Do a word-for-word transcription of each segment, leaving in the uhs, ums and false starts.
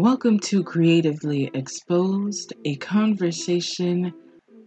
Welcome to Creatively Exposed, a conversation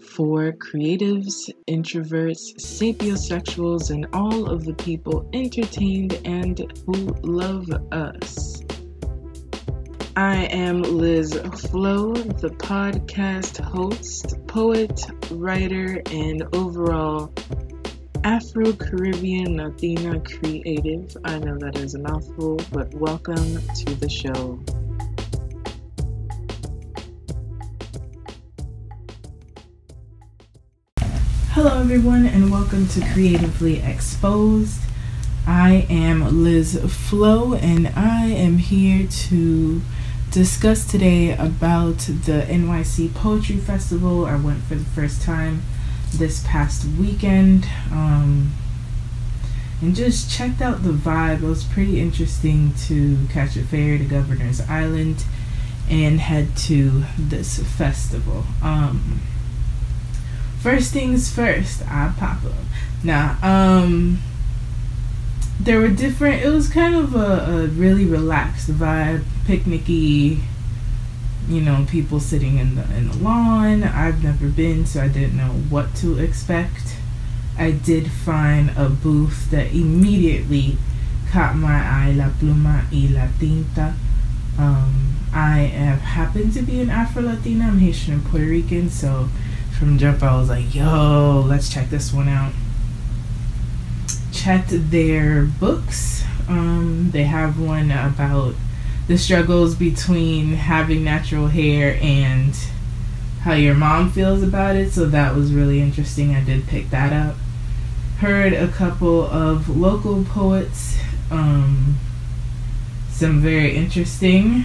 for creatives, introverts, sapiosexuals, and all of the people entertained and who love us. I am Liz Flo, the podcast host, poet, writer, and overall Afro-Caribbean Latina creative. I know that is a mouthful, but welcome to the show. Hello everyone and welcome to Creatively Exposed. I am Liz Flo and I am here to discuss today about the N Y C Poetry Festival. I went for the first time this past weekend um, and just checked out the vibe. It was pretty interesting to catch a ferry to Governor's Island and head to this festival. Um, First things first, I pop up. Nah, um, there were different, it was kind of a, a really relaxed vibe, picnic-y, you know, people sitting in the, in the lawn. I've never been, so I didn't know what to expect. I did find a booth that immediately caught my eye, La Pluma y la Tinta. Um, I have happened to be an Afro-Latina. I'm Haitian and Puerto Rican, so from jump I was like, yo, let's check this one out. Checked their books. Um, they have one about the struggles between having natural hair and how your mom feels about it, so that was really interesting. I did pick that up. Heard a couple of local poets, um, some very interesting,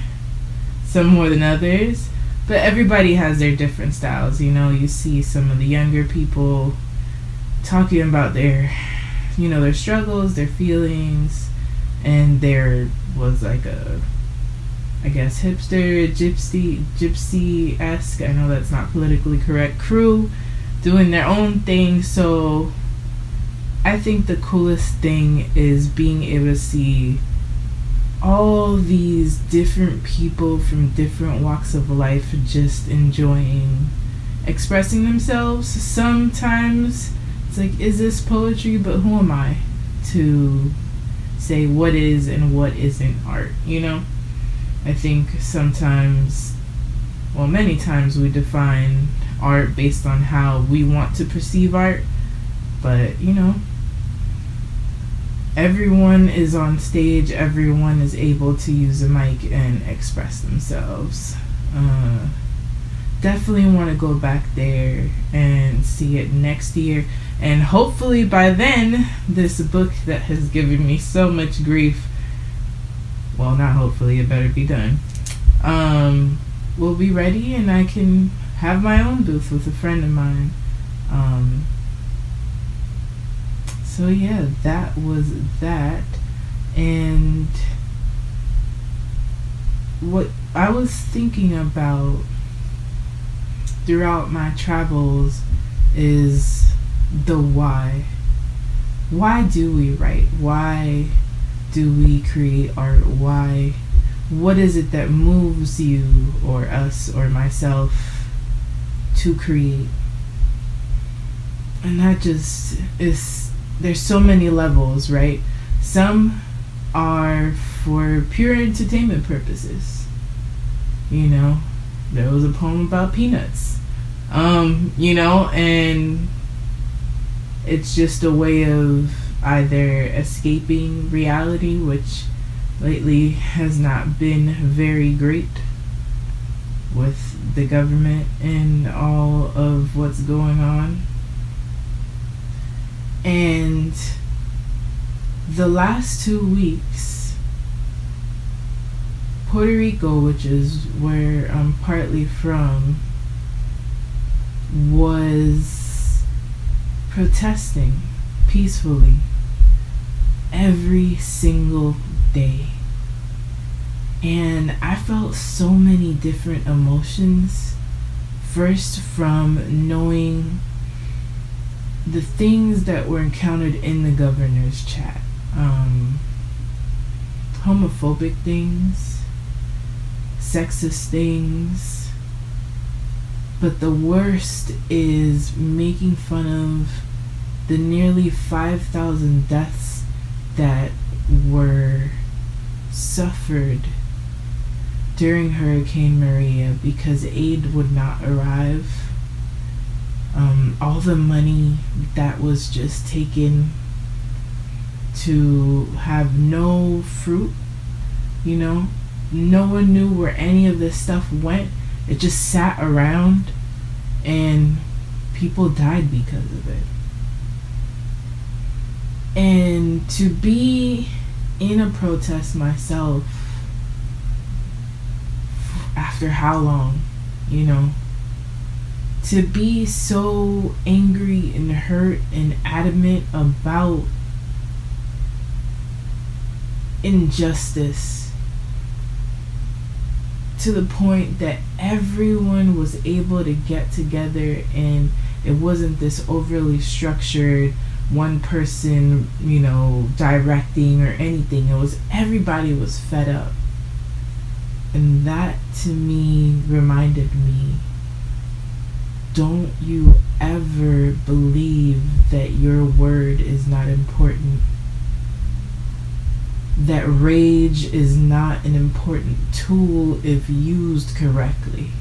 some more than others. But everybody has their different styles, you know. You see some of the younger people talking about their, you know, their struggles, their feelings, and there was like a, I guess, hipster, gypsy, gypsy-esque, I know that's not politically correct, crew doing their own thing. So I think the coolest thing is being able to see all these different people from different walks of life just enjoying expressing themselves. Sometimes it's like, is this poetry? But who am I to say what is and what isn't art, you know? I think sometimes, well, many times we define art based on how we want to perceive art, but, you know, everyone is on stage, everyone is able to use a mic and express themselves. Uh, definitely want to go back there and see it next year. And hopefully by then, this book that has given me so much grief, well, not hopefully, it better be done, um, will be ready and I can have my own booth with a friend of mine. Um, So yeah, that was that. And what I was thinking about throughout my travels is the why. Why do we write? Why do we create art? Why? What is it that moves you or us or myself to create? And that just is... There's so many levels, right? Some are for pure entertainment purposes. You know, there was a poem about peanuts. Um, you know, and it's just a way of either escaping reality, which lately has not been very great with the government and all of what's going on. And the last two weeks, Puerto Rico, which is where I'm partly from, was protesting peacefully every single day. And I felt so many different emotions. First, from knowing the things that were encountered in the governor's chat, um, homophobic things, sexist things, but the worst is making fun of the nearly five thousand deaths that were suffered during Hurricane Maria because aid would not arrive. Um, all the money that was just taken to have no fruit, you know? No one knew where any of this stuff went. It just sat around and people died because of it. And to be in a protest myself after how long, you know? To be so angry and hurt and adamant about injustice to the point that everyone was able to get together and it wasn't this overly structured one person, you know, directing or anything. It was everybody was fed up. And that to me reminded me, don't you ever believe that your word is not important, that rage is not an important tool if used correctly,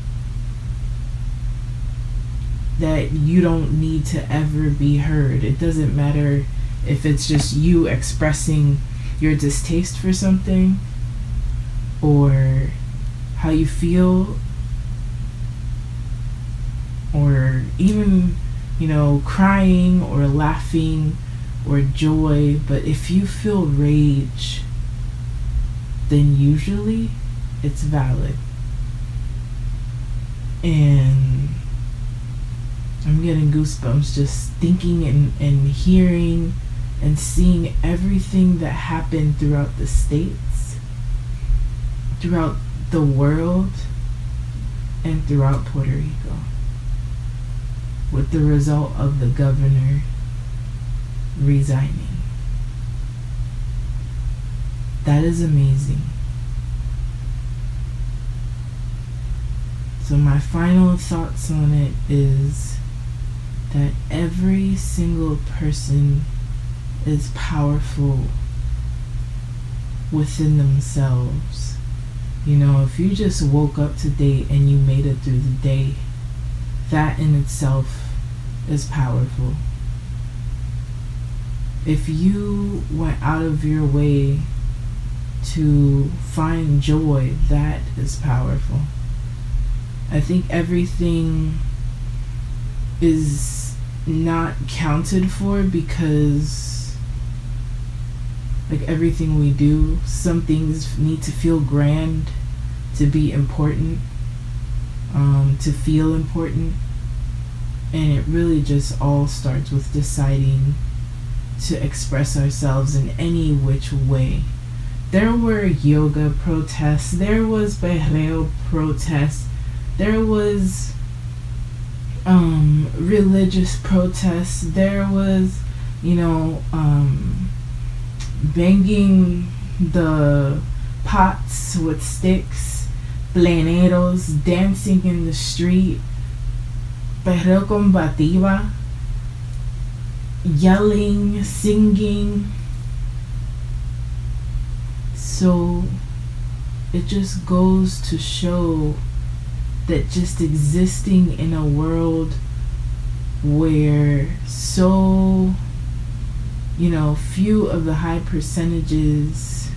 that you don't need to ever be heard. It doesn't matter if it's just you expressing your distaste for something or how you feel, or even, you know, crying or laughing or joy. But if you feel rage, then usually it's valid. And I'm getting goosebumps just thinking and, and hearing and seeing everything that happened throughout the states, throughout the world, and throughout Puerto Rico, with the result of the governor resigning. That is amazing. So my final thoughts on it is that every single person is powerful within themselves. You know, if you just woke up today and you made it through the day, that in itself is powerful. If you went out of your way to find joy, that is powerful. I think everything is not counted for because, like, everything we do, some things need to feel grand, to be important, um, to feel important. And it really just all starts with deciding to express ourselves in any which way. There were yoga protests, there was perreo protests, there was um, religious protests, there was, you know, um, banging the pots with sticks, planeros, dancing in the street, perreo combativa, yelling, singing. So it just goes to show that just existing in a world where so, you know, few of the high percentages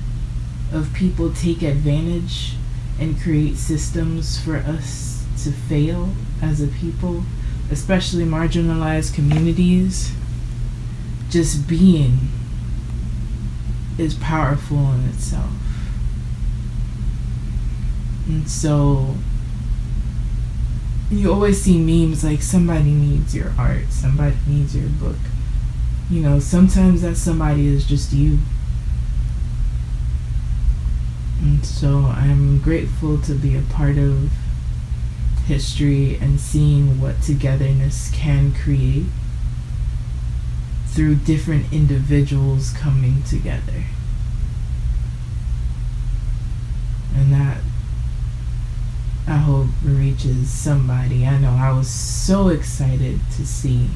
of people take advantage and create systems for us to fail as a people, especially marginalized communities, just being is powerful in itself. And so you always see memes like somebody needs your art, somebody needs your book. You know, sometimes that somebody is just you. And so I'm grateful to be a part of history and seeing what togetherness can create through different individuals coming together. And that hope reaches somebody. I know I was so excited to see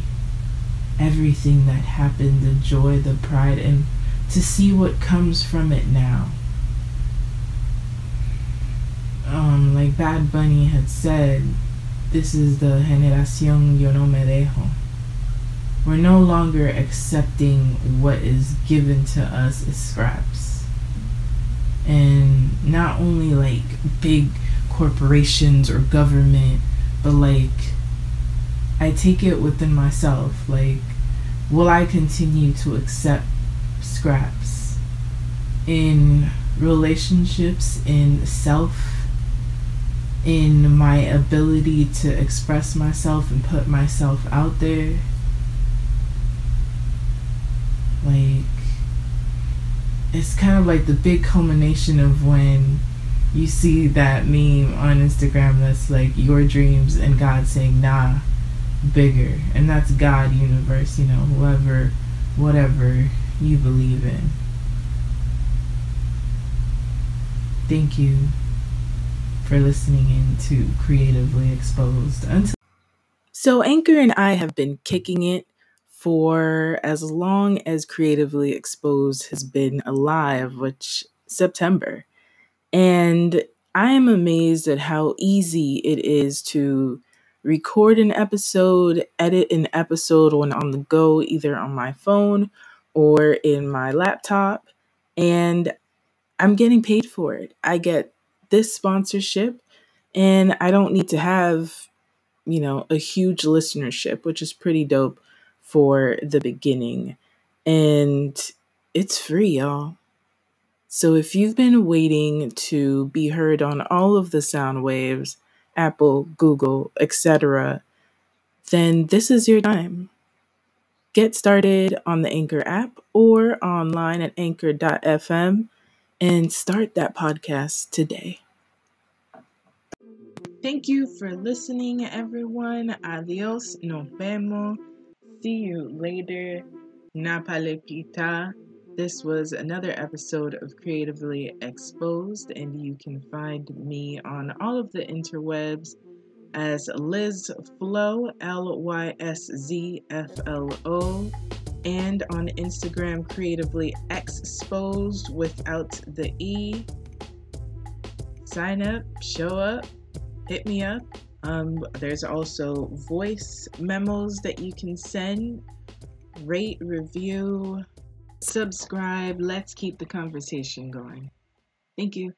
everything that happened, the joy, the pride, and to see what comes from it now. Um, like Bad Bunny had said, this is the generación yo no me dejo. We're no longer accepting what is given to us as scraps. And not only like big corporations or government, but like I take it within myself. Like, will I continue to accept scraps in relationships, in self, in my ability to express myself and put myself out there? Like, it's kind of like the big culmination of when you see that meme on Instagram that's like your dreams and God saying nah, bigger. And that's God, universe, you know, whoever, whatever you believe in. Thank you for listening in to Creatively Exposed. Until so Anchor and I have been kicking it for as long as Creatively Exposed has been alive, which September. And I am amazed at how easy it is to record an episode, edit an episode on, on the go, either on my phone or in my laptop. And I'm getting paid for it. I get this sponsorship and I don't need to have, you know, a huge listenership, which is pretty dope for the beginning. And it's free, y'all. So if you've been waiting to be heard on all of the sound waves, Apple, Google, et cetera, then this is your time. Get started on the Anchor app or online at anchor dot f m and start that podcast today. Thank you for listening, everyone. Adios, nos vemos. See you later, Napalepita. This was another episode of Creatively Exposed, and you can find me on all of the interwebs as Liz Flo, L Y S Z F L O, and on Instagram, Creatively Exposed without the E. Sign up, show up, hit me up. Um, there's also voice memos that you can send, rate, review, subscribe. Let's keep the conversation going. Thank you.